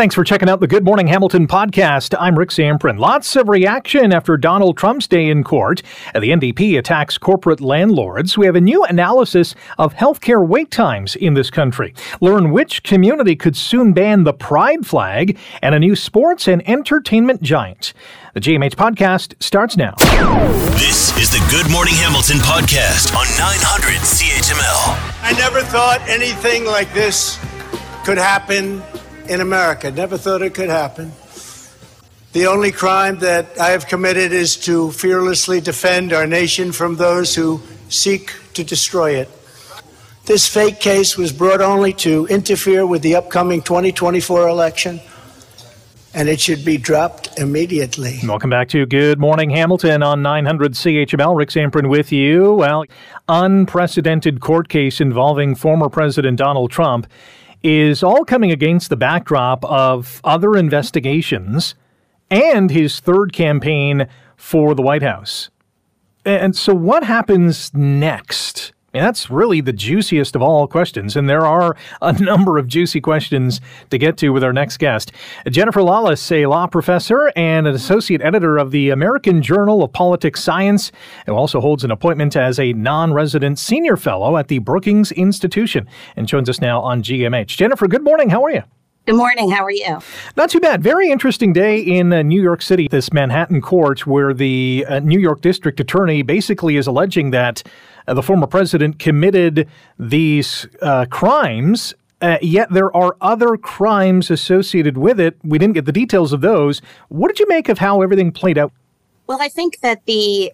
Thanks for checking out the Good Morning Hamilton podcast. I'm Rick Samprin. Lots of reaction after Donald Trump's day in court. The NDP attacks corporate landlords. We have a new analysis of healthcare wait times in this country. Learn which community could soon ban the Pride flag and a new sports and entertainment giant. The GMH podcast starts now. This is the Good Morning Hamilton podcast on 900 CHML. I never thought anything like this could happen in America. Never thought it could happen. The only crime that I have committed is to fearlessly defend our nation from those who seek to destroy it. This fake case was brought only to interfere with the upcoming 2024 election, and it should be dropped immediately. Welcome back to Good Morning Hamilton on 900 CHML. Rick Samprin with you. Well, unprecedented court case involving former President Donald Trump is all coming against the backdrop of other investigations and his third campaign for the White House. And so what happens next? I mean, that's really the juiciest of all questions, and there are a number of juicy questions to get to with our next guest. Jennifer Lawless, a law professor and an associate editor of the American Journal of Politics Science, who also holds an appointment as a non-resident senior fellow at the Brookings Institution, and joins us now on GMH. Jennifer, good morning. How are you? Good morning. How are you? Not too bad. Very interesting day in New York City, this Manhattan court where the New York district attorney basically is alleging that the former president committed these crimes, yet there are other crimes associated with it. We didn't get the details of those. What did you make of how everything played out? Well, I think that the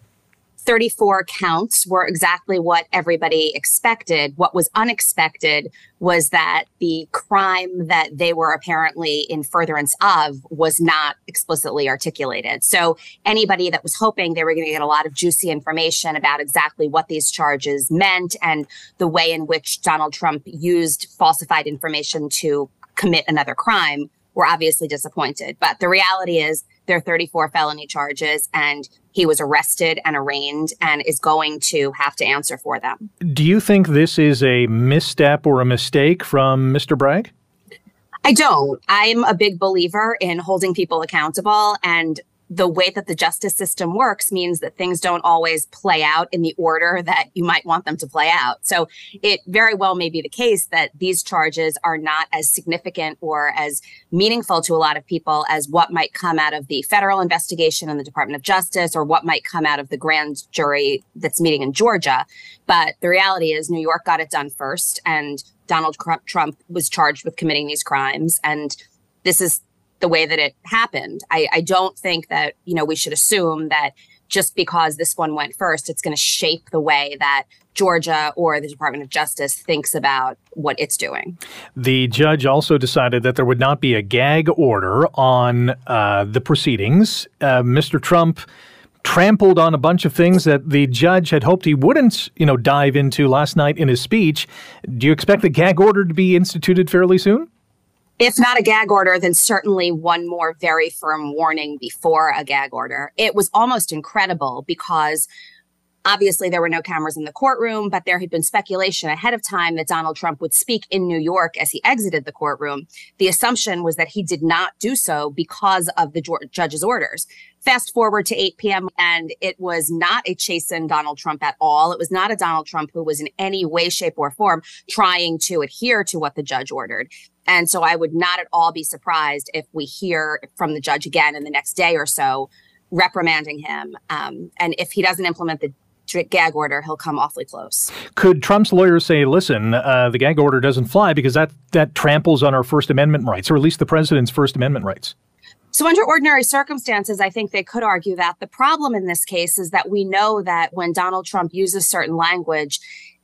34 counts were exactly what everybody expected. What was unexpected was that the crime that they were apparently in furtherance of was not explicitly articulated. So anybody that was hoping they were going to get a lot of juicy information about exactly what these charges meant and the way in which Donald Trump used falsified information to commit another crime were obviously disappointed. But the reality is there are 34 felony charges, and he was arrested and arraigned and is going to have to answer for them. Do you think this is a misstep or a mistake from Mr. Bragg? I don't. I'm a big believer in holding people accountable, and the way that the justice system works means that things don't always play out in the order that you might want them to play out. So it very well may be the case that these charges are not as significant or as meaningful to a lot of people as what might come out of the federal investigation in the Department of Justice or what might come out of the grand jury that's meeting in Georgia. But the reality is New York got it done first, and Donald Trump was charged with committing these crimes. And this is the way that it happened. I don't think that, you know, we should assume that just because this one went first, it's going to shape the way that Georgia or the Department of Justice thinks about what it's doing. The judge also decided that there would not be a gag order on the proceedings. Mr. Trump trampled on a bunch of things that the judge had hoped he wouldn't, you know, dive into last night in his speech. Do you expect the gag order to be instituted fairly soon? If not a gag order, then certainly one more very firm warning before a gag order. It was almost incredible because obviously there were no cameras in the courtroom, but there had been speculation ahead of time that Donald Trump would speak in New York as he exited the courtroom. The assumption was that he did not do so because of the judge's orders. Fast forward to 8 p.m. and it was not a chastened Donald Trump at all. It was not a Donald Trump who was in any way, shape, or form trying to adhere to what the judge ordered. And so I would not at all be surprised if we hear from the judge again in the next day or so, reprimanding him. And if he doesn't implement the gag order, he'll come awfully close. Could Trump's lawyers say, listen, the gag order doesn't fly because that tramples on our First Amendment rights, or at least the president's First Amendment rights? So under ordinary circumstances, I think they could argue that. The problem in this case is that we know that when Donald Trump uses certain language,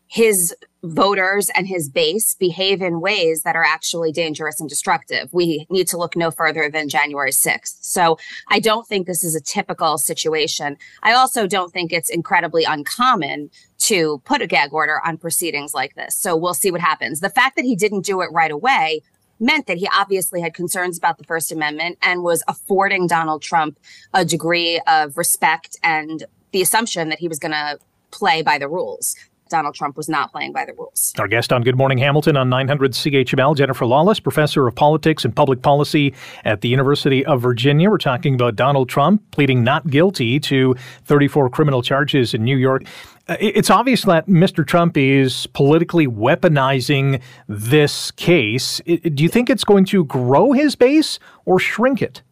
his voters and his base behave in ways that are actually dangerous and destructive. We need to look no further than January 6th. So I don't think this is a typical situation. I also don't think it's incredibly uncommon to put a gag order on proceedings like this. So we'll see what happens. The fact that he didn't do it right away meant that he obviously had concerns about the First Amendment and was affording Donald Trump a degree of respect and the assumption that he was going to play by the rules. Donald Trump was not playing by the rules. Our guest on Good Morning Hamilton on 900 CHML, Jennifer Lawless, professor of politics and public policy at the University of Virginia. We're talking about Donald Trump pleading not guilty to 34 criminal charges in New York. It's obvious that Mr. Trump is politically weaponizing this case. Do you think it's going to grow his base or shrink it?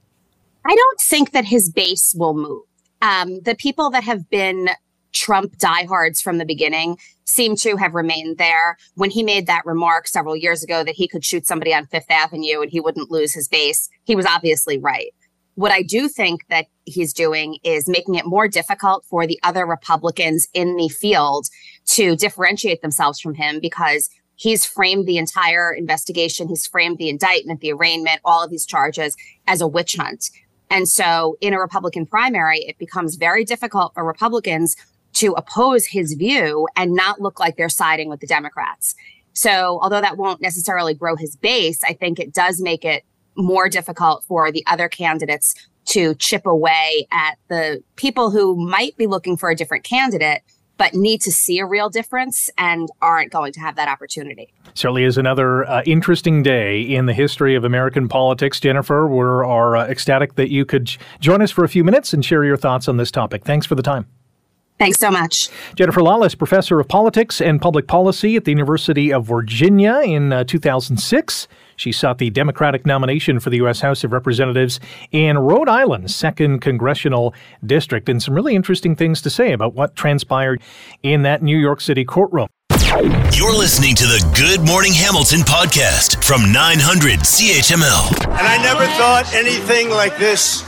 I don't think that his base will move. The people that have been Trump diehards from the beginning seem to have remained there. When he made that remark several years ago that he could shoot somebody on Fifth Avenue and he wouldn't lose his base, he was obviously right. What I do think that he's doing is making it more difficult for the other Republicans in the field to differentiate themselves from him, because he's framed the entire investigation, he's framed the indictment, the arraignment, all of these charges as a witch hunt. And so in a Republican primary, it becomes very difficult for Republicans to oppose his view and not look like they're siding with the Democrats. So although that won't necessarily grow his base, I think it does make it more difficult for the other candidates to chip away at the people who might be looking for a different candidate, but need to see a real difference and aren't going to have that opportunity. Certainly is another interesting day in the history of American politics. Jennifer, we are ecstatic that you could join us for a few minutes and share your thoughts on this topic. Thanks for the time. Thanks so much. Jennifer Lawless, professor of politics and public policy at the University of Virginia. In 2006, she sought the Democratic nomination for the U.S. House of Representatives in Rhode Island's 2nd Congressional District. And some really interesting things to say about what transpired in that New York City courtroom. You're listening to the Good Morning Hamilton podcast from 900 CHML. And I never thought anything like this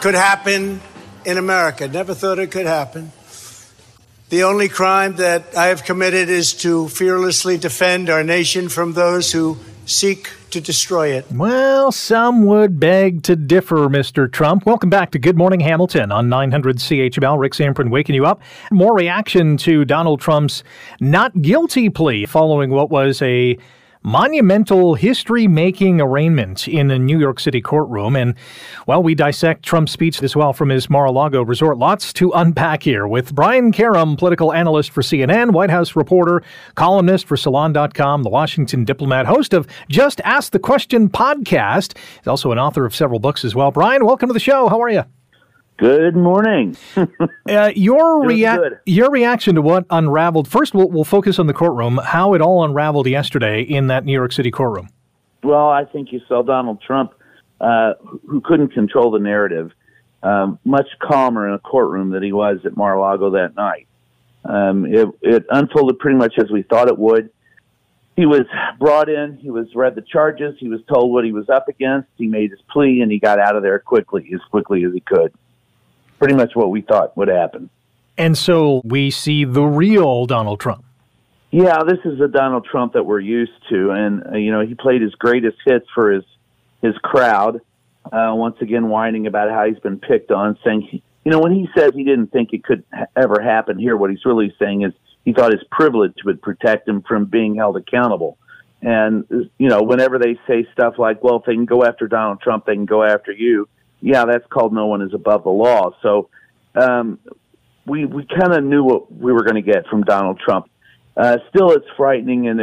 could happen in America. Never thought it could happen. The only crime that I have committed is to fearlessly defend our nation from those who seek to destroy it. Well, some would beg to differ, Mr. Trump. Welcome back to Good Morning Hamilton on 900 CHML. Rick Samprin waking you up. More reaction to Donald Trump's not guilty plea following what was a monumental history-making arraignment in a New York City courtroom. And, well, we dissect Trump's speech as well from his Mar-a-Lago resort. Lots to unpack here with Brian Karam, political analyst for CNN, White House reporter, columnist for Salon.com, the Washington Diplomat, host of Just Ask the Question podcast. He's also an author of several books as well. Brian, welcome to the show. How are you? Good morning. Your reaction to what unraveled, first we'll focus on the courtroom, how it all unraveled yesterday in that New York City courtroom. Well, I think you saw Donald Trump, who couldn't control the narrative, much calmer in a courtroom than he was at Mar-a-Lago that night. It unfolded pretty much as we thought it would. He was brought in, he was read the charges, he was told what he was up against, he made his plea, and he got out of there quickly as he could. Pretty much what we thought would happen. And so we see the real Donald Trump. Yeah, this is the Donald Trump that we're used to. And, he played his greatest hits for his crowd, once again whining about how he's been picked on, saying, when he says he didn't think it could ever happen here, what he's really saying is he thought his privilege would protect him from being held accountable. And, whenever they say stuff like, well, if they can go after Donald Trump, they can go after you. Yeah, that's called no one is above the law. So we kind of knew what we were going to get from Donald Trump. Still, it's frightening, and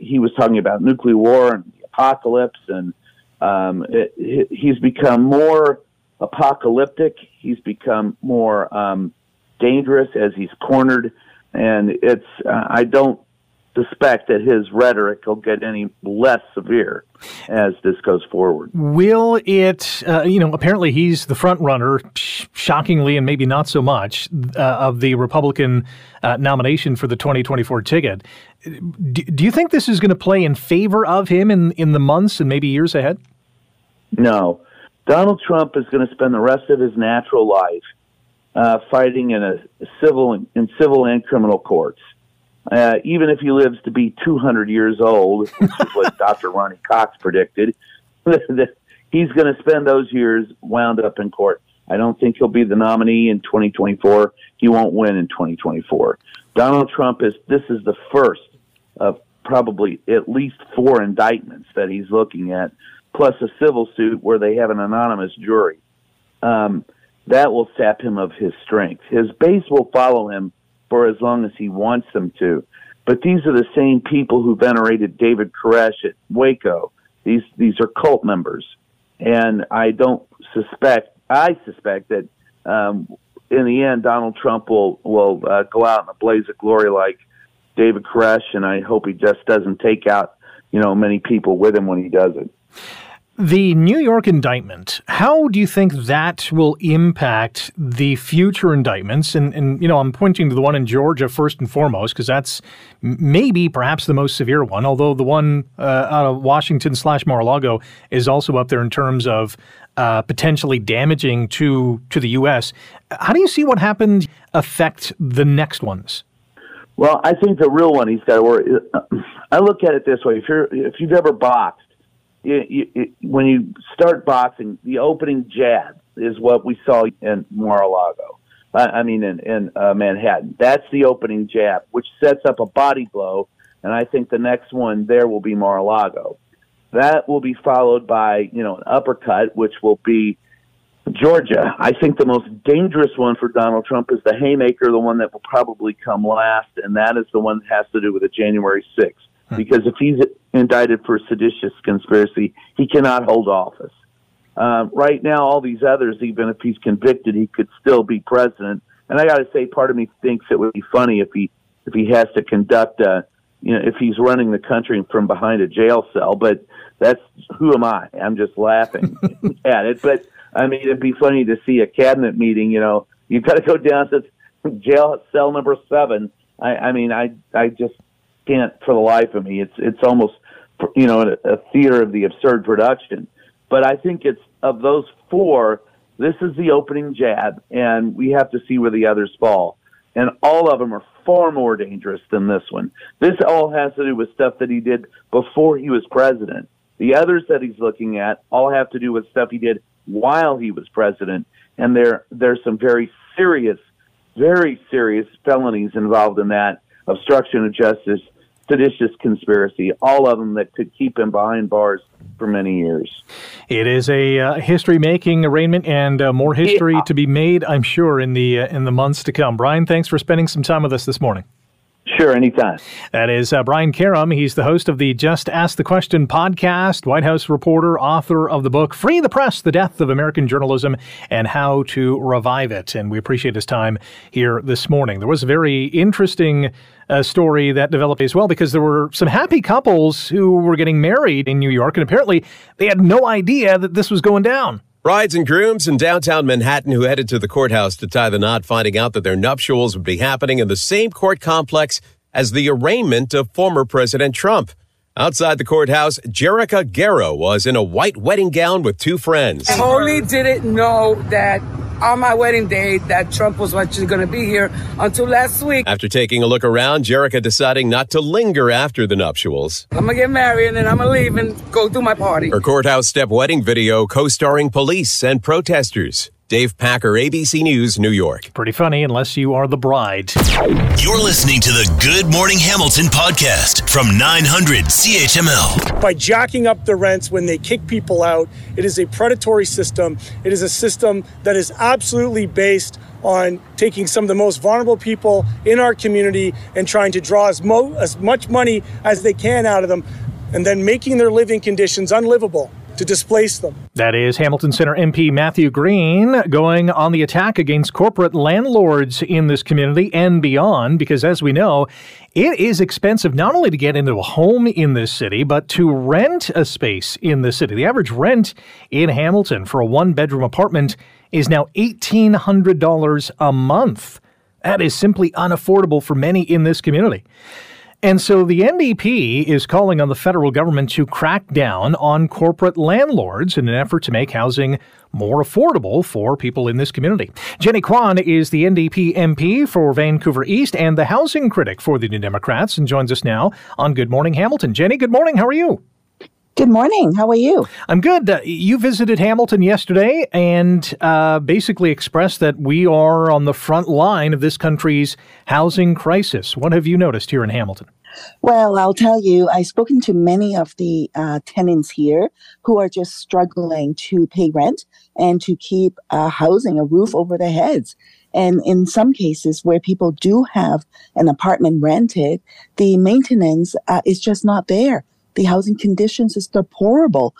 he was talking about nuclear war and the apocalypse, and he's become more apocalyptic. He's become more dangerous as he's cornered, and I don't suspect that his rhetoric will get any less severe as this goes forward. Will it, apparently he's the front runner, shockingly and maybe not so much, of the Republican nomination for the 2024 ticket. Do you think this is going to play in favor of him in the months and maybe years ahead? No. Donald Trump is going to spend the rest of his natural life fighting in civil and criminal courts. Even if he lives to be 200 years old, which is what Dr. Ronnie Cox predicted, he's going to spend those years wound up in court. I don't think he'll be the nominee in 2024. He won't win in 2024. Donald Trump this is the first of probably at least 4 indictments that he's looking at, plus a civil suit where they have an anonymous jury. That will sap him of his strength. His base will follow him for as long as he wants them to. But these are the same people who venerated David Koresh at Waco. These are cult members. And I suspect that in the end, Donald Trump will go out in a blaze of glory like David Koresh, and I hope he just doesn't take out, many people with him when he does it. The New York indictment, how do you think that will impact the future indictments? And I'm pointing to the one in Georgia first and foremost, because that's maybe perhaps the most severe one, although the one out of Washington/Mar-a-Lago is also up there in terms of potentially damaging to the U.S. How do you see what happened affect the next ones? Well, I think the real one he's got to worry. I look at it this way. If you've ever boxed, when you start boxing, the opening jab is what we saw in Mar-a-Lago. in Manhattan. That's the opening jab, which sets up a body blow, and I think the next one there will be Mar-a-Lago. That will be followed by, an uppercut, which will be Georgia. I think the most dangerous one for Donald Trump is the haymaker, the one that will probably come last, and that is the one that has to do with the January 6th. Because if he's indicted for seditious conspiracy, he cannot hold office. Right now, all these others, even if he's convicted, he could still be president. And I got to say, part of me thinks it would be funny if he has to conduct if he's running the country from behind a jail cell. But that's, who am I? I'm just laughing at it. But it'd be funny to see a cabinet meeting. You've got to go down to jail cell number 7. I just can't for the life of me. It's almost, a theater of the absurd production. But I think it's, of those 4, this is the opening jab, and we have to see where the others fall. And all of them are far more dangerous than this one. This all has to do with stuff that he did before he was president. The others that he's looking at all have to do with stuff he did while he was president. And there's some very serious felonies involved in that. Obstruction of justice, seditious conspiracy, all of them that could keep him behind bars for many years. It is a history-making arraignment, and more history to be made, I'm sure, in the months to come. Brian, thanks for spending some time with us this morning. Sure, anytime. That is Brian Karam. He's the host of the Just Ask the Question podcast, White House reporter, author of the book, Free the Press, The Death of American Journalism and How to Revive It. And we appreciate his time here this morning. There was a very interesting story that developed as well, because there were some happy couples who were getting married in New York, and apparently they had no idea that this was going down. Brides and grooms in downtown Manhattan who headed to the courthouse to tie the knot, finding out that their nuptials would be happening in the same court complex as the arraignment of former President Trump. Outside the courthouse, Jerrica Guerra was in a white wedding gown with 2 friends. I totally didn't know that on my wedding day that Trump was actually going to be here until last week. After taking a look around, Jerrica deciding not to linger after the nuptials. I'm going to get married and then I'm going to leave and go do my party. Her courthouse step wedding video co-starring police and protesters. Dave Packer, ABC News, New York. Pretty funny unless you are the bride. You're listening to the Good Morning Hamilton podcast from 900 CHML. By jacking up the rents when they kick people out, it is a predatory system. It is a system that is absolutely based on taking some of the most vulnerable people in our community and trying to draw as much money as they can out of them, and then making their living conditions unlivable to displace them. That is Hamilton Center MP Matthew Green going on the attack against corporate landlords in this community and beyond, because as we know, it is expensive not only to get into a home in this city, but to rent a space in the city. The average rent in Hamilton for a 1-bedroom apartment is now $1,800 a month. That is simply unaffordable for many in this community. And so the NDP is calling on the federal government to crack down on corporate landlords in an effort to make housing more affordable for people in this community. Jenny Kwan is the NDP MP for Vancouver East and the housing critic for the New Democrats, and joins us now on Good Morning Hamilton. Jenny, good morning. How are you? Good morning. How are you? I'm good. You visited Hamilton yesterday and basically expressed that we are on the front line of this country's housing crisis. What have you noticed here in Hamilton? Well, I'll tell you, I've spoken to many of the tenants here who are just struggling to pay rent and to keep housing, a roof over their heads. And in some cases where people do have an apartment rented, the maintenance is just not there. The housing conditions is deplorable.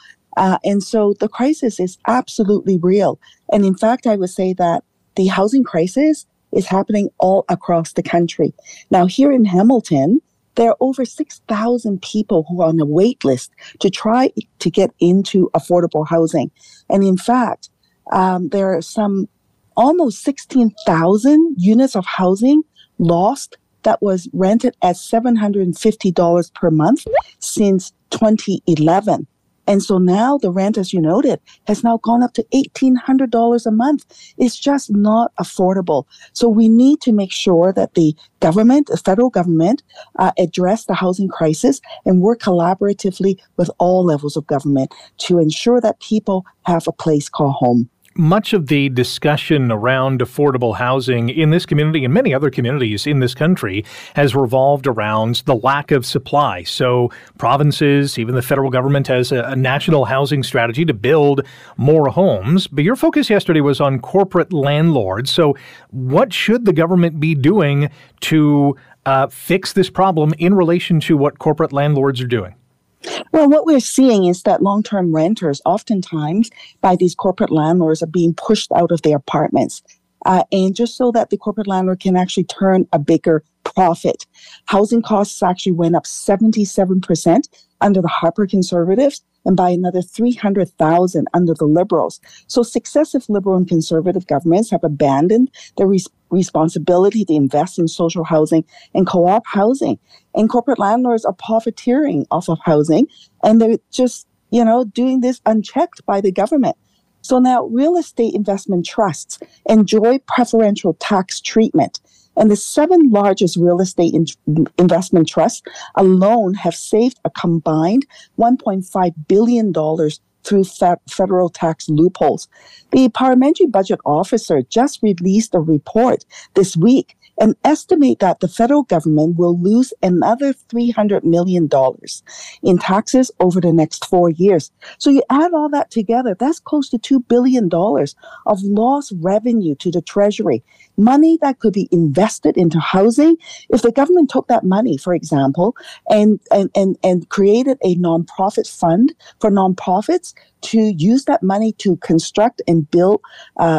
And so the crisis is absolutely real. And in fact, I would say that the housing crisis is happening all across the country. Now, here in Hamilton, there are over 6,000 people who are on the wait list to try to get into affordable housing. And in fact, there are some almost 16,000 units of housing lost that was rented at $750 per month since 2011. And so now the rent, as you noted, has now gone up to $1,800 a month. It's just not affordable. So we need to make sure that the government, the federal government, address the housing crisis and work collaboratively with all levels of government to ensure that people have a place called home. Much of the discussion around affordable housing in this community and many other communities in this country has revolved around the lack of supply. So provinces, even the federal government has a national housing strategy to build more homes. But your focus yesterday was on corporate landlords. So what should the government be doing to fix this problem in relation to what corporate landlords are doing? Well, what we're seeing is that long-term renters, oftentimes by these corporate landlords, are being pushed out of their apartments. And just so that the corporate landlord can actually turn a bigger profit. Housing costs actually went up 77% under the Harper Conservatives and by another 300,000 under the Liberals. So successive Liberal and Conservative governments have abandoned their responsibility to invest in social housing and co-op housing. And corporate landlords are profiteering off of housing, and they're just, you know, doing this unchecked by the government. So now real estate investment trusts enjoy preferential tax treatment. And the seven largest real estate investment trusts alone have saved a combined $1.5 billion through federal tax loopholes. The Parliamentary Budget Officer just released a report this week and estimate that the federal government will lose another $300 million in taxes over the next 4 years. So you add all that together, that's close to $2 billion of lost revenue to the Treasury, money that could be invested into housing. If the government took that money, for example, and created a nonprofit fund for nonprofits to use that money to construct and build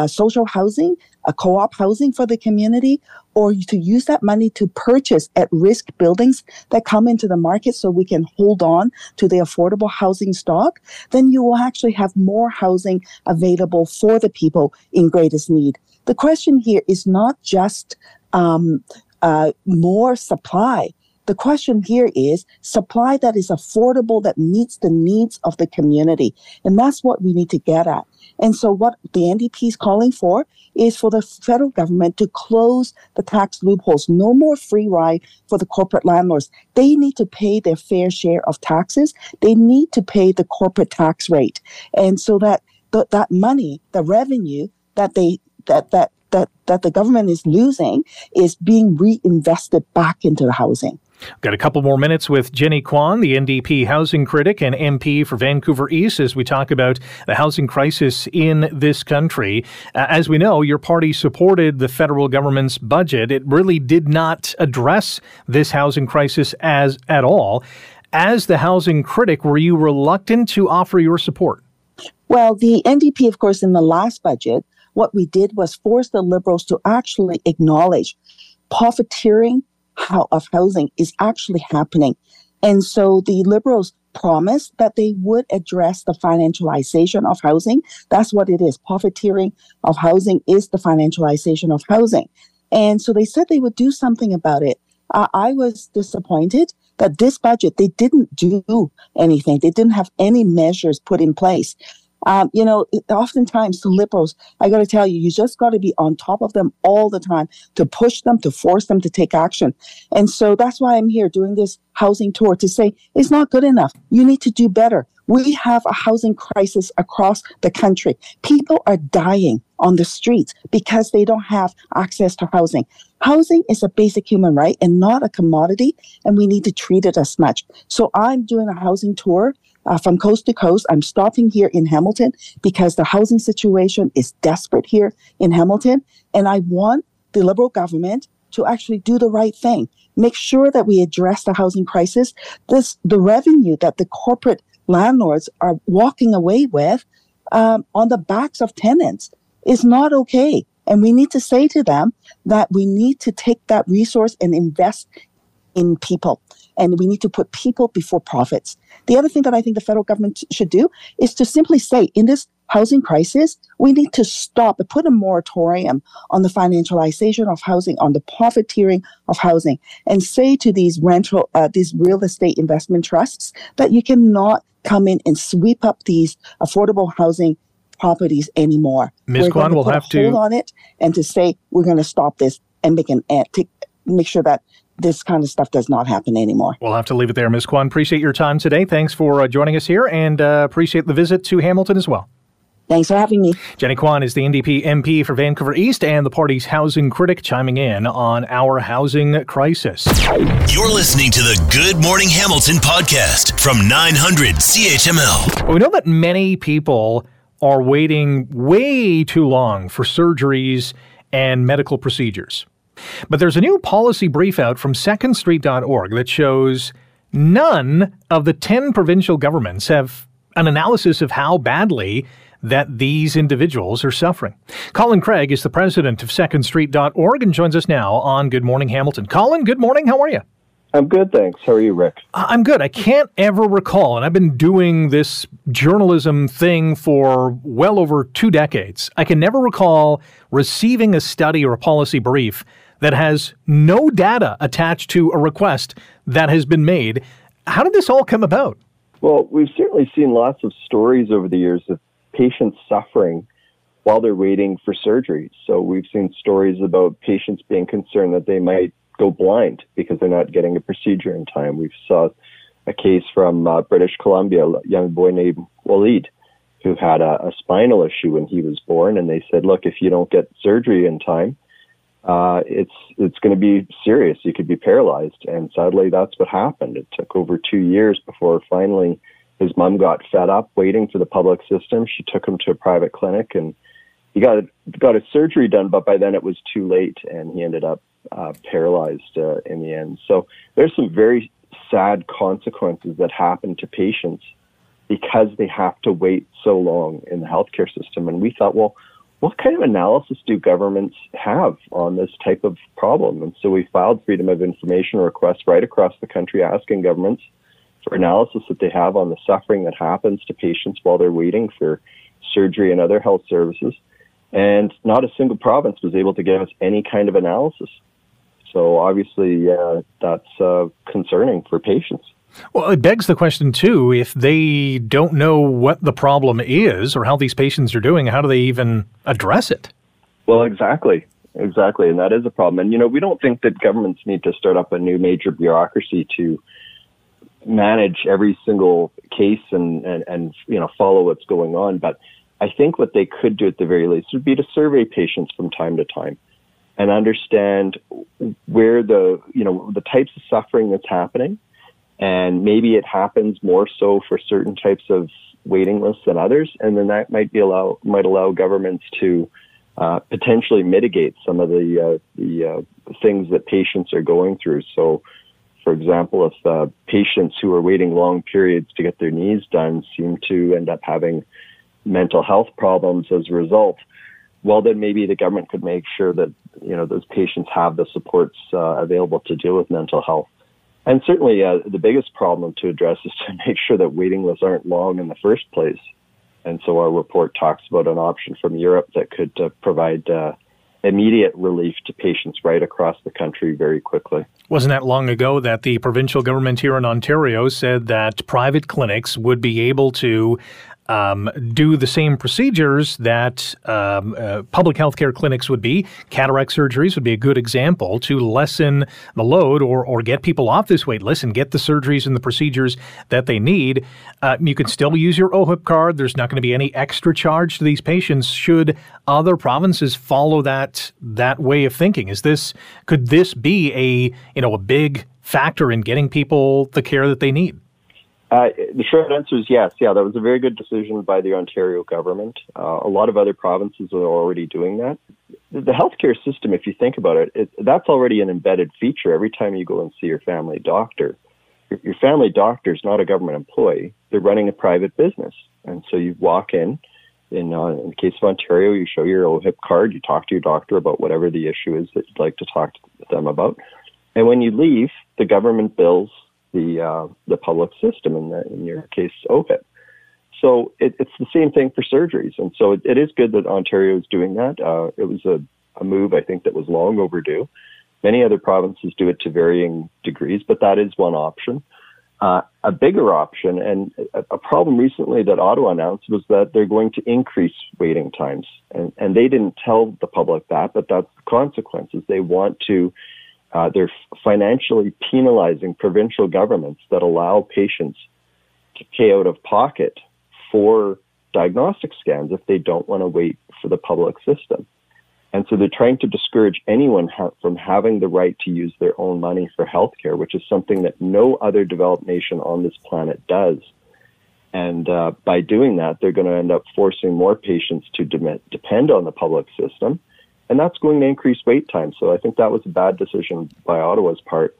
social housing, a co-op housing for the community, or to use that money to purchase at-risk buildings that come into the market so we can hold on to the affordable housing stock, then you will actually have more housing available for the people in greatest need. The question here is not just more supply. The question here is supply that is affordable, that meets the needs of the community. And that's what we need to get at. And so what the NDP is calling for is for the federal government to close the tax loopholes. No more free ride for the corporate landlords. They need to pay their fair share of taxes. They need to pay the corporate tax rate. And so that that money, the revenue that they that the government is losing is being reinvested back into the housing. Got a couple more minutes with Jenny Kwan, the NDP housing critic and MP for Vancouver East, as we talk about the housing crisis in this country. As we know, your party supported the federal government's budget. It really did not address this housing crisis at all. As the housing critic, were you reluctant to offer your support? Well, the NDP, of course, in the last budget, what we did was force the Liberals to actually acknowledge profiteering of housing is actually happening. And so the Liberals promised that they would address the financialization of housing. That's what it is. Profiteering of housing is the financialization of housing. And so they said they would do something about it. I was disappointed that this budget, they didn't do anything. They didn't have any measures put in place. You know, oftentimes the Liberals, I got to tell you, you just got to be on top of them all the time to push them, to force them to take action. And so that's why I'm here doing this housing tour to say it's not good enough. You need to do better. We have a housing crisis across the country. People are dying on the streets because they don't have access to housing. Housing is a basic human right and not a commodity, and we need to treat it as such. So I'm doing a housing tour from coast to coast. I'm stopping here in Hamilton because the housing situation is desperate here in Hamilton, and I want the Liberal government to actually do the right thing. Make sure that we address the housing crisis. The revenue that the corporate landlords are walking away with on the backs of tenants is not okay. And we need to say to them that we need to take that resource and invest in people. And we need to put people before profits. The other thing that I think the federal government should do is to simply say, in this housing crisis, we need to stop and put a moratorium on the financialization of housing, on the profiteering of housing, and say to these real estate investment trusts that you cannot come in and sweep up these affordable housing properties anymore. Ms. Kwan will have to put a hold on it and to say we're going to stop this and make sure that this kind of stuff does not happen anymore. We'll have to leave it there, Ms. Kwan. Appreciate your time today. Thanks for joining us here, and appreciate the visit to Hamilton as well. Thanks for having me. Jenny Kwan is the NDP MP for Vancouver East and the party's housing critic, chiming in on our housing crisis. You're listening to the Good Morning Hamilton podcast from 900 CHML. We know that many people are waiting way too long for surgeries and medical procedures. But there's a new policy brief out from SecondStreet.org that shows none of the 10 provincial governments have an analysis of how badly that these individuals are suffering. Colin Craig is the president of SecondStreet.org and joins us now on Good Morning Hamilton. Colin, good morning. How are you? I'm good, thanks. How are you, Rick? I'm good. I can't ever recall, and I've been doing this journalism thing for well over 2 decades. I can never recall receiving a study or a policy brief that has no data attached to a request that has been made. How did this all come about? Well, we've certainly seen lots of stories over the years of patients suffering while they're waiting for surgery. So we've seen stories about patients being concerned that they might go blind because they're not getting a procedure in time. We saw a case from British Columbia, a young boy named Walid, who had a spinal issue when he was born. And they said, look, if you don't get surgery in time, it's going to be serious. You could be paralyzed. And sadly, that's what happened. It took over 2 years before finally his mom got fed up waiting for the public system. She took him to a private clinic and he got a surgery done, but by then it was too late and he ended up paralyzed in the end. So there's some very sad consequences that happen to patients because they have to wait so long in the healthcare system. And we thought, well, what kind of analysis do governments have on this type of problem? And so we filed freedom of information requests right across the country asking governments for analysis that they have on the suffering that happens to patients while they're waiting for surgery and other health services. And not a single province was able to give us any kind of analysis. So obviously, that's concerning for patients. Well, it begs the question, too, if they don't know what the problem is or how these patients are doing, how do they even address it? Well, exactly. And that is a problem. And, we don't think that governments need to start up a new major bureaucracy to manage every single case and follow what's going on. But I think what they could do at the very least would be to survey patients from time to time and understand where the types of suffering that's happening. And maybe it happens more so for certain types of waiting lists than others. And then that might allow governments to potentially mitigate some of the things that patients are going through. So, for example, if patients who are waiting long periods to get their knees done seem to end up having mental health problems as a result, well, then maybe the government could make sure that, those patients have the supports available to deal with mental health. And certainly the biggest problem to address is to make sure that waiting lists aren't long in the first place. And so our report talks about an option from Europe that could provide immediate relief to patients right across the country very quickly. Wasn't that long ago that the provincial government here in Ontario said that private clinics would be able to do the same procedures that public health care clinics would be. Cataract surgeries would be a good example to lessen the load or get people off this wait list and get the surgeries and the procedures that they need. You can still use your OHIP card. There's not going to be any extra charge to these patients should other provinces follow that way of thinking. Could this be a big factor in getting people the care that they need? The short answer is yes. Yeah, that was a very good decision by the Ontario government. A lot of other provinces are already doing that. The healthcare system, if you think about it, that's already an embedded feature. Every time you go and see your family doctor, your family doctor is not a government employee. They're running a private business. And so you walk in the case of Ontario, you show your OHIP card, you talk to your doctor about whatever the issue is that you'd like to talk to them about. And when you leave, the government bills the public system, in your case, OHIP. So it's the same thing for surgeries. And so it is good that Ontario is doing that. It was a move, I think, that was long overdue. Many other provinces do it to varying degrees, but that is one option. A bigger option, and a problem recently that Ottawa announced, was that they're going to increase waiting times. And they didn't tell the public that, but that's the consequences. They want to... they're financially penalizing provincial governments that allow patients to pay out of pocket for diagnostic scans if they don't want to wait for the public system. And so they're trying to discourage anyone from having the right to use their own money for healthcare, which is something that no other developed nation on this planet does. And by doing that, they're going to end up forcing more patients to depend on the public system. And that's going to increase wait time. So I think that was a bad decision by Ottawa's part.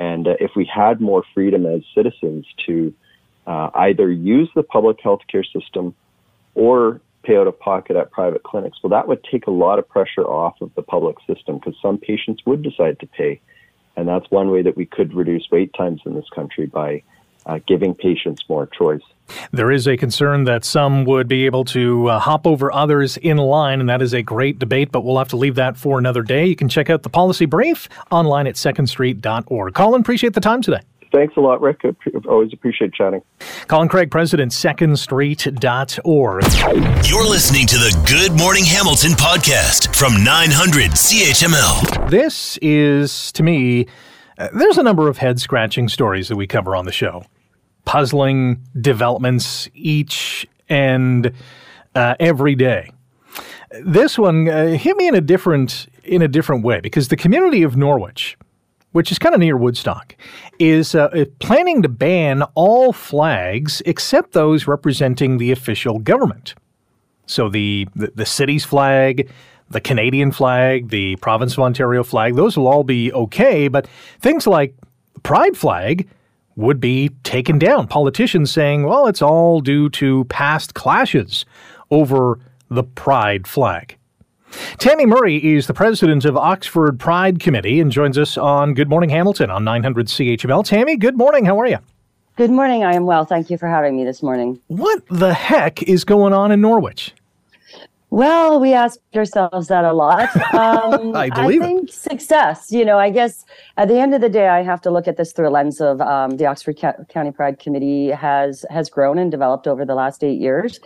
And if we had more freedom as citizens to either use the public health care system or pay out of pocket at private clinics, well, that would take a lot of pressure off of the public system, because some patients would decide to pay. And that's one way that we could reduce wait times in this country, by giving patients more choice. There is a concern that some would be able to hop over others in line, and that is a great debate, but we'll have to leave that for another day. You can check out the policy brief online at SecondStreet.org. Colin, appreciate the time today. Thanks a lot, Rick. Always appreciate chatting. Colin Craig, President, SecondStreet.org. You're listening to the Good Morning Hamilton podcast from 900 CHML. This is, to me, there's a number of head-scratching stories that we cover on the show. Puzzling developments each and every day. This one hit me in a different way, because the community of Norwich, which is kind of near Woodstock, is planning to ban all flags except those representing the official government. So the city's flag, the Canadian flag, the province of Ontario flag, those will all be okay, but things like the Pride flag would be taken down. Politicians saying, well, it's all due to past clashes over the Pride flag. Tammy Murray is the president of Oxford Pride Committee and joins us on Good Morning Hamilton on 900 CHML. Tammy, good morning. How are you? Good morning. I am well. Thank you for having me this morning. What the heck is going on in Norwich? Well, we asked ourselves that a lot. I think success. I guess at the end of the day, I have to look at this through a lens of the Oxford County Pride Committee has grown and developed over the last 8 years.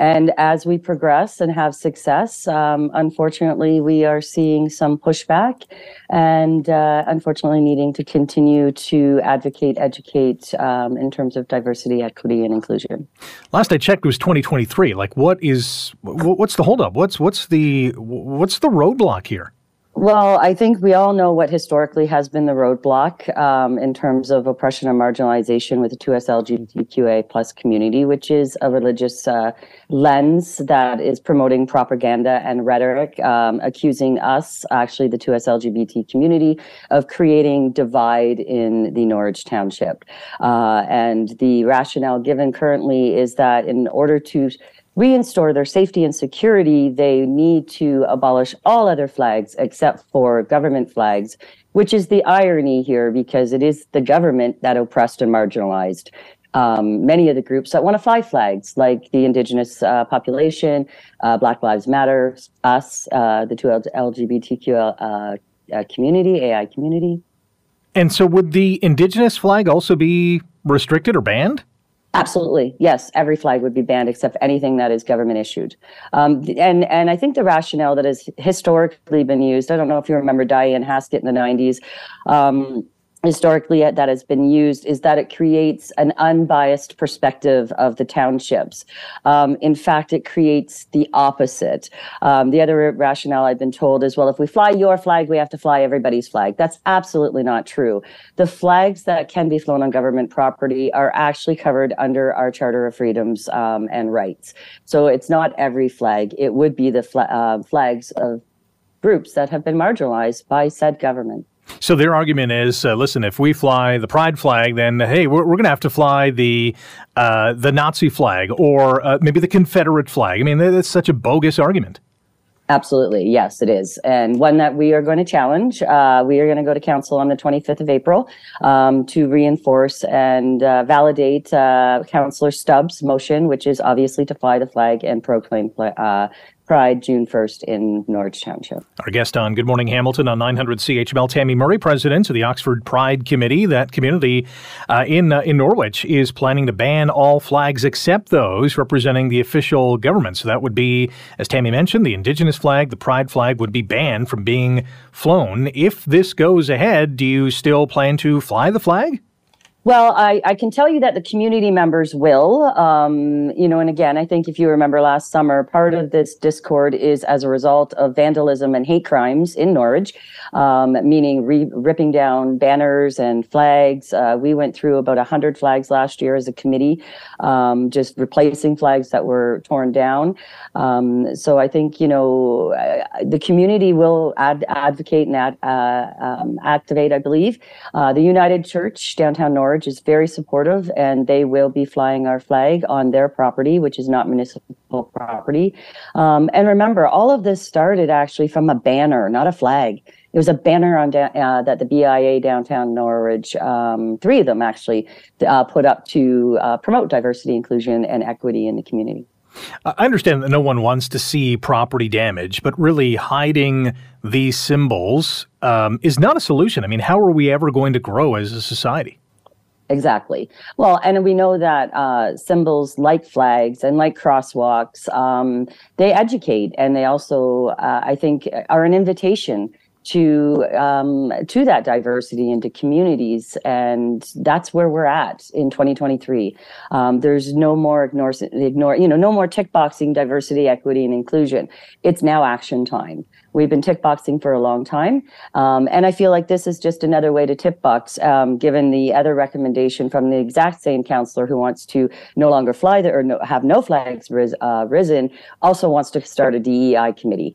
And as we progress and have success, unfortunately, we are seeing some pushback and unfortunately needing to continue to advocate, educate in terms of diversity, equity, and inclusion. Last I checked was 2023. Like, what's the holdup? What's the roadblock here? Well, I think we all know what historically has been the roadblock in terms of oppression and marginalization with the 2SLGBTQA plus community, which is a religious lens that is promoting propaganda and rhetoric, accusing us, actually the 2SLGBT community, of creating divide in the Norwich Township. And the rationale given currently is that in order to reinstore their safety and security, they need to abolish all other flags except for government flags, which is the irony here, because it is the government that oppressed and marginalized many of the groups that want to fly flags, like the Indigenous population, Black Lives Matter, us, the 2LGBTQ community, AI community. And so would the Indigenous flag also be restricted or banned? Absolutely. Yes. Every flag would be banned except anything that is government issued. And I think the rationale that has historically been used, I don't know if you remember Diane Haskett in the 90s, historically that has been used, is that it creates an unbiased perspective of the townships. In fact, it creates the opposite. The other rationale I've been told is, well, if we fly your flag, we have to fly everybody's flag. That's absolutely not true. The flags that can be flown on government property are actually covered under our Charter of Freedoms and Rights. So it's not every flag. It would be the flags of groups that have been marginalized by said government. So their argument is, listen, if we fly the Pride flag, then, hey, we're going to have to fly the Nazi flag or maybe the Confederate flag. I mean, that's such a bogus argument. Absolutely. Yes, it is. And one that we are going to challenge. We are going to go to council on the 25th of April to reinforce and validate Councillor Stubbs' motion, which is obviously to fly the flag and proclaim Pride June 1st in Norwich Township. Our guest on Good Morning Hamilton on 900 CHML, Tammy Murray, president of the Oxford Pride Committee. That community in Norwich is planning to ban all flags except those representing the official government. So that would be, as Tammy mentioned, the Indigenous flag, the Pride flag would be banned from being flown. If this goes ahead, do you still plan to fly the flag? Well, I can tell you that the community members will, and again, I think if you remember last summer, part of this discord is as a result of vandalism and hate crimes in Norwich, meaning ripping down banners and flags. We went through about 100 flags last year as a committee, just replacing flags that were torn down. So I think, the community will advocate and activate, I believe. The United Church, downtown Norwich, is very supportive, and they will be flying our flag on their property, which is not municipal property. And remember, all of this started actually from a banner, not a flag. It was a banner on that the BIA downtown Norwich, three of them actually, put up to promote diversity, inclusion, and equity in the community. I understand that no one wants to see property damage, but really hiding these symbols is not a solution. I mean, how are we ever going to grow as a society? Exactly. Well, and we know that symbols like flags and like crosswalks, they educate, and they also, I think, are an invitation to that diversity into communities, and that's where we're at in 2023. There's no more no more tick boxing diversity, equity, and inclusion. It's now action time. We've been tick boxing for a long time, and I feel like this is just another way to tick box. Given the other recommendation from the exact same councillor who wants to no longer fly there or have no flags risen, also wants to start a DEI committee,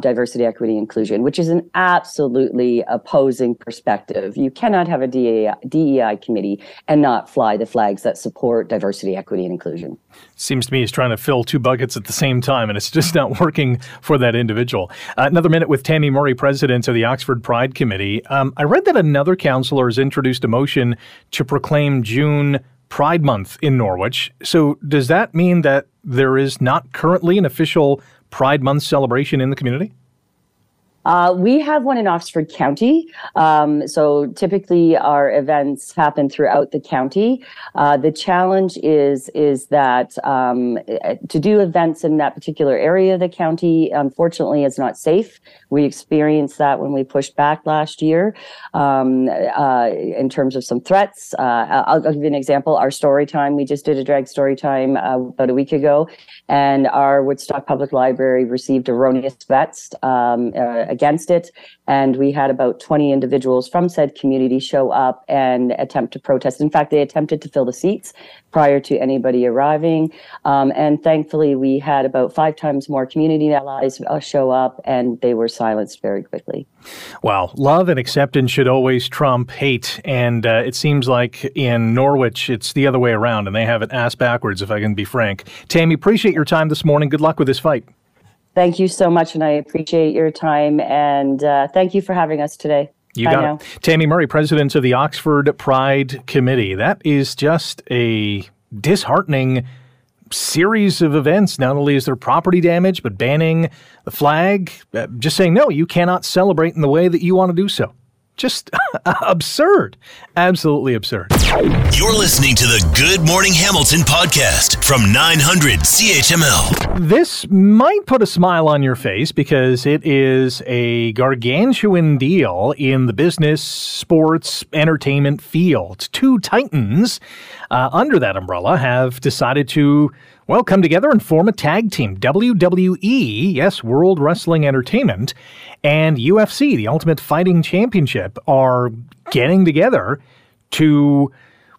diversity, equity, inclusion, which is an absolutely opposing perspective. You cannot have a DEI committee and not fly the flags that support diversity, equity, and inclusion. Seems to me he's trying to fill two buckets at the same time, and it's just not working for that individual. Another minute with Tammy Murray, president of the Oxford Pride Committee. I read that another councillor has introduced a motion to proclaim June Pride Month in Norwich. So does that mean that there is not currently an official Pride Month celebration in the community? We have one in Oxford County. So typically our events happen throughout the county. The challenge is that to do events in that particular area of the county, unfortunately, is not safe. We experienced that when we pushed back last year in terms of some threats. I'll give you an example. Our story time, we just did a drag story time about a week ago, and our Woodstock Public Library received erroneous threats against it, and we had about 20 individuals from said community show up and attempt to protest. In fact, they attempted to fill the seats prior to anybody arriving, and thankfully we had about 5 times more community allies show up, and they were silenced very quickly. Wow. Love and acceptance should always trump hate, and it seems like in Norwich it's the other way around, and they have it ass backwards, if I can be frank. Tammy, appreciate your time this morning. Good luck with this fight. Thank you so much, and I appreciate your time, and thank you for having us today. You got it. Tammy Murray, president of the Oxford Pride Committee. That is just a disheartening series of events. Not only is there property damage, but banning the flag, just saying, no, you cannot celebrate in the way that you want to do so. Just absurd. Absolutely absurd. You're listening to the Good Morning Hamilton podcast from 900 CHML. This might put a smile on your face because it is a gargantuan deal in the business, sports, entertainment field. Two titans under that umbrella have decided to, well, come together and form a tag team. WWE, yes, World Wrestling Entertainment, and UFC, the Ultimate Fighting Championship, are getting together to,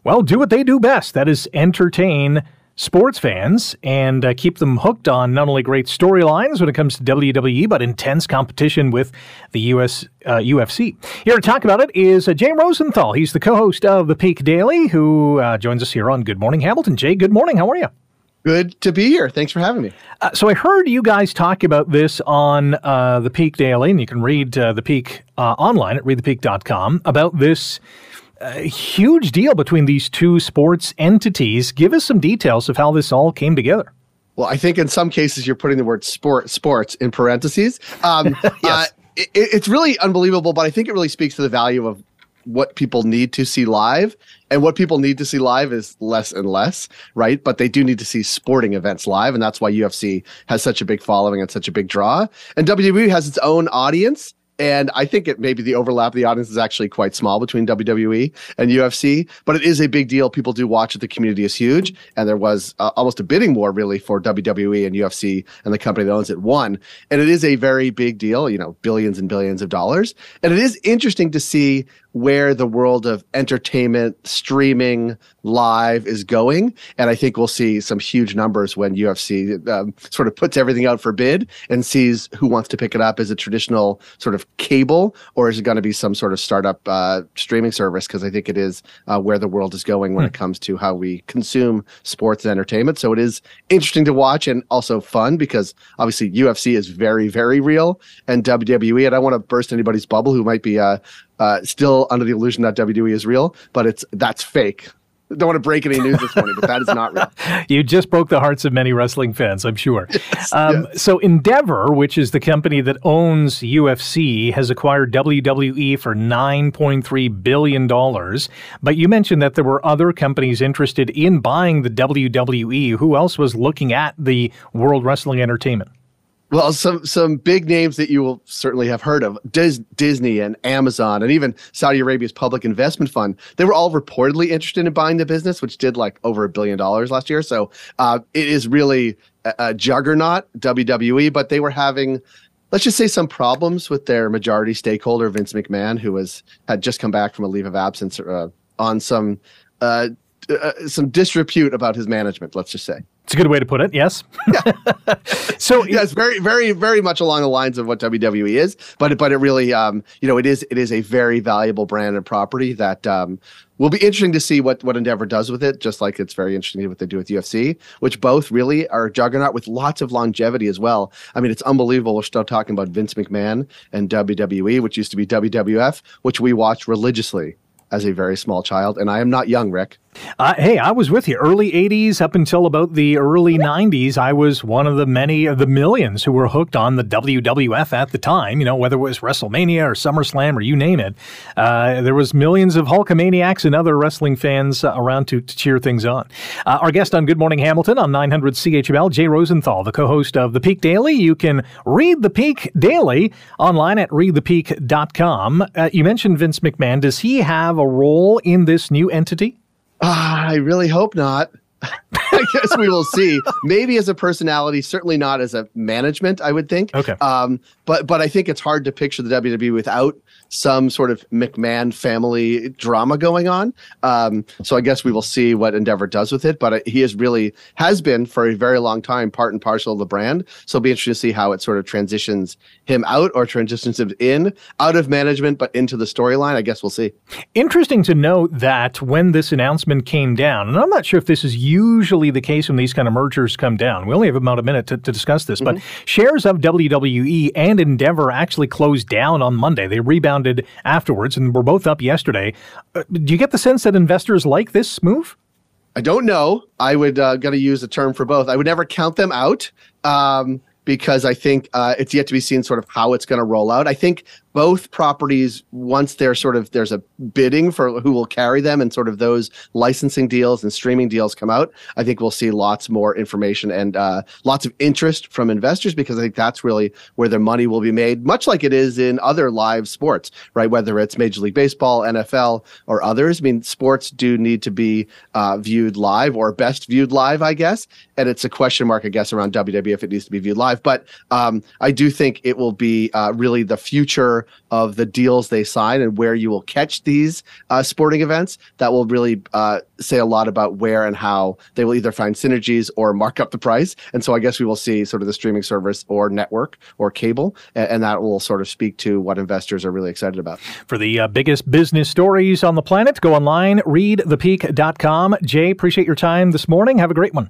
well, do what they do best. That is entertain sports fans and keep them hooked on not only great storylines when it comes to WWE, but intense competition with the UFC. Here to talk about it is Jay Rosenthal. He's the co-host of The Peak Daily, who joins us here on Good Morning Hamilton. Jay, good morning. How are you? Good to be here. Thanks for having me. So I heard you guys talk about this on The Peak Daily, and you can read The Peak online at readthepeak.com, about this huge deal between these two sports entities. Give us some details of how this all came together. Well, I think in some cases you're putting the word sports in parentheses. Yes. It's really unbelievable, but I think it really speaks to the value of what people need to see live. And what people need to see live is less and less, right? But they do need to see sporting events live. And that's why UFC has such a big following and such a big draw. And WWE has its own audience. And I think it maybe the overlap of the audience is actually quite small between WWE and UFC, but it is a big deal. People do watch it. The community is huge. And there was almost a bidding war, really, for WWE and UFC, and the company that owns it won. And it is a very big deal, you know, billions and billions of dollars. And it is interesting to see where the world of entertainment, streaming, live is going. And I think we'll see some huge numbers when UFC sort of puts everything out for bid and sees who wants to pick it up. Is it traditional sort of cable, or is it going to be some sort of startup streaming service? Because I think it is where the world is going when it comes to how we consume sports and entertainment. So it is interesting to watch and also fun because obviously UFC is very, very real, and WWE, and I don't want to burst anybody's bubble who might be still under the illusion that WWE is real, but that's fake. Don't want to break any news this morning, but that is not real. You just broke the hearts of many wrestling fans, I'm sure. Yes, yes. So Endeavor, which is the company that owns UFC, has acquired WWE for $9.3 billion. But you mentioned that there were other companies interested in buying the WWE. Who else was looking at the World Wrestling Entertainment? Well, some big names that you will certainly have heard of, Disney and Amazon and even Saudi Arabia's public investment fund. They were all reportedly interested in buying the business, which did like over $1 billion last year. So it is really a juggernaut, WWE, but they were having, let's just say, some problems with their majority stakeholder, Vince McMahon, who had just come back from a leave of absence on some disrepute about his management, let's just say. It's a good way to put it, yes. Yeah. So yes, very, very, very much along the lines of what WWE is, but it really, it is a very valuable brand and property that will be interesting to see what Endeavor does with it. Just like it's very interesting what they do with UFC, which both really are a juggernaut with lots of longevity as well. I mean, it's unbelievable. We're still talking about Vince McMahon and WWE, which used to be WWF, which we watch religiously as a very small child. And I am not young, Rick. Hey, I was with you. Early 80s up until about the early 90s, I was one of the millions who were hooked on the WWF at the time, you know, whether it was WrestleMania or SummerSlam or you name it. There was millions of Hulkamaniacs and other wrestling fans around to cheer things on. Our guest on Good Morning Hamilton on 900 CHML, Jay Rosenthal, the co-host of The Peak Daily. You can read The Peak Daily online at readthepeak.com. You mentioned Vince McMahon. Does he have a role in this new entity? I really hope not. I guess we will see. Maybe as a personality, certainly not as a management, I would think. Okay. But I think it's hard to picture the WWE without some sort of McMahon family drama going on. So I guess we will see what Endeavor does with it. But he has been for a very long time part and parcel of the brand. So it'll be interesting to see how it sort of transitions him out or transitions him out of management, but into the storyline. I guess we'll see. Interesting to note that when this announcement came down, and I'm not sure if this is usually the case when these kind of mergers come down. We only have about a minute to discuss this, but shares of WWE and Endeavor actually closed down on Monday. They rebounded afterwards and were both up yesterday. Do you get the sense that investors like this move? I don't know. I would going to use a term for both. I would never count them out because I think it's yet to be seen sort of how it's going to roll out. I think both properties, once they're sort of, there's a bidding for who will carry them and sort of those licensing deals and streaming deals come out, I think we'll see lots more information and lots of interest from investors, because I think that's really where their money will be made, much like it is in other live sports, right? Whether it's Major League Baseball, NFL, or others. I mean, sports do need to be viewed live, or best viewed live, I guess. And it's a question mark, I guess, around WWF if it needs to be viewed live. But I do think it will be really the future of the deals they sign and where you will catch these sporting events that will really say a lot about where and how they will either find synergies or mark up the price. And so I guess we will see sort of the streaming service or network or cable, and that will sort of speak to what investors are really excited about. For the biggest business stories on the planet, go online, readthepeak.com. Jay, appreciate your time this morning. Have a great one.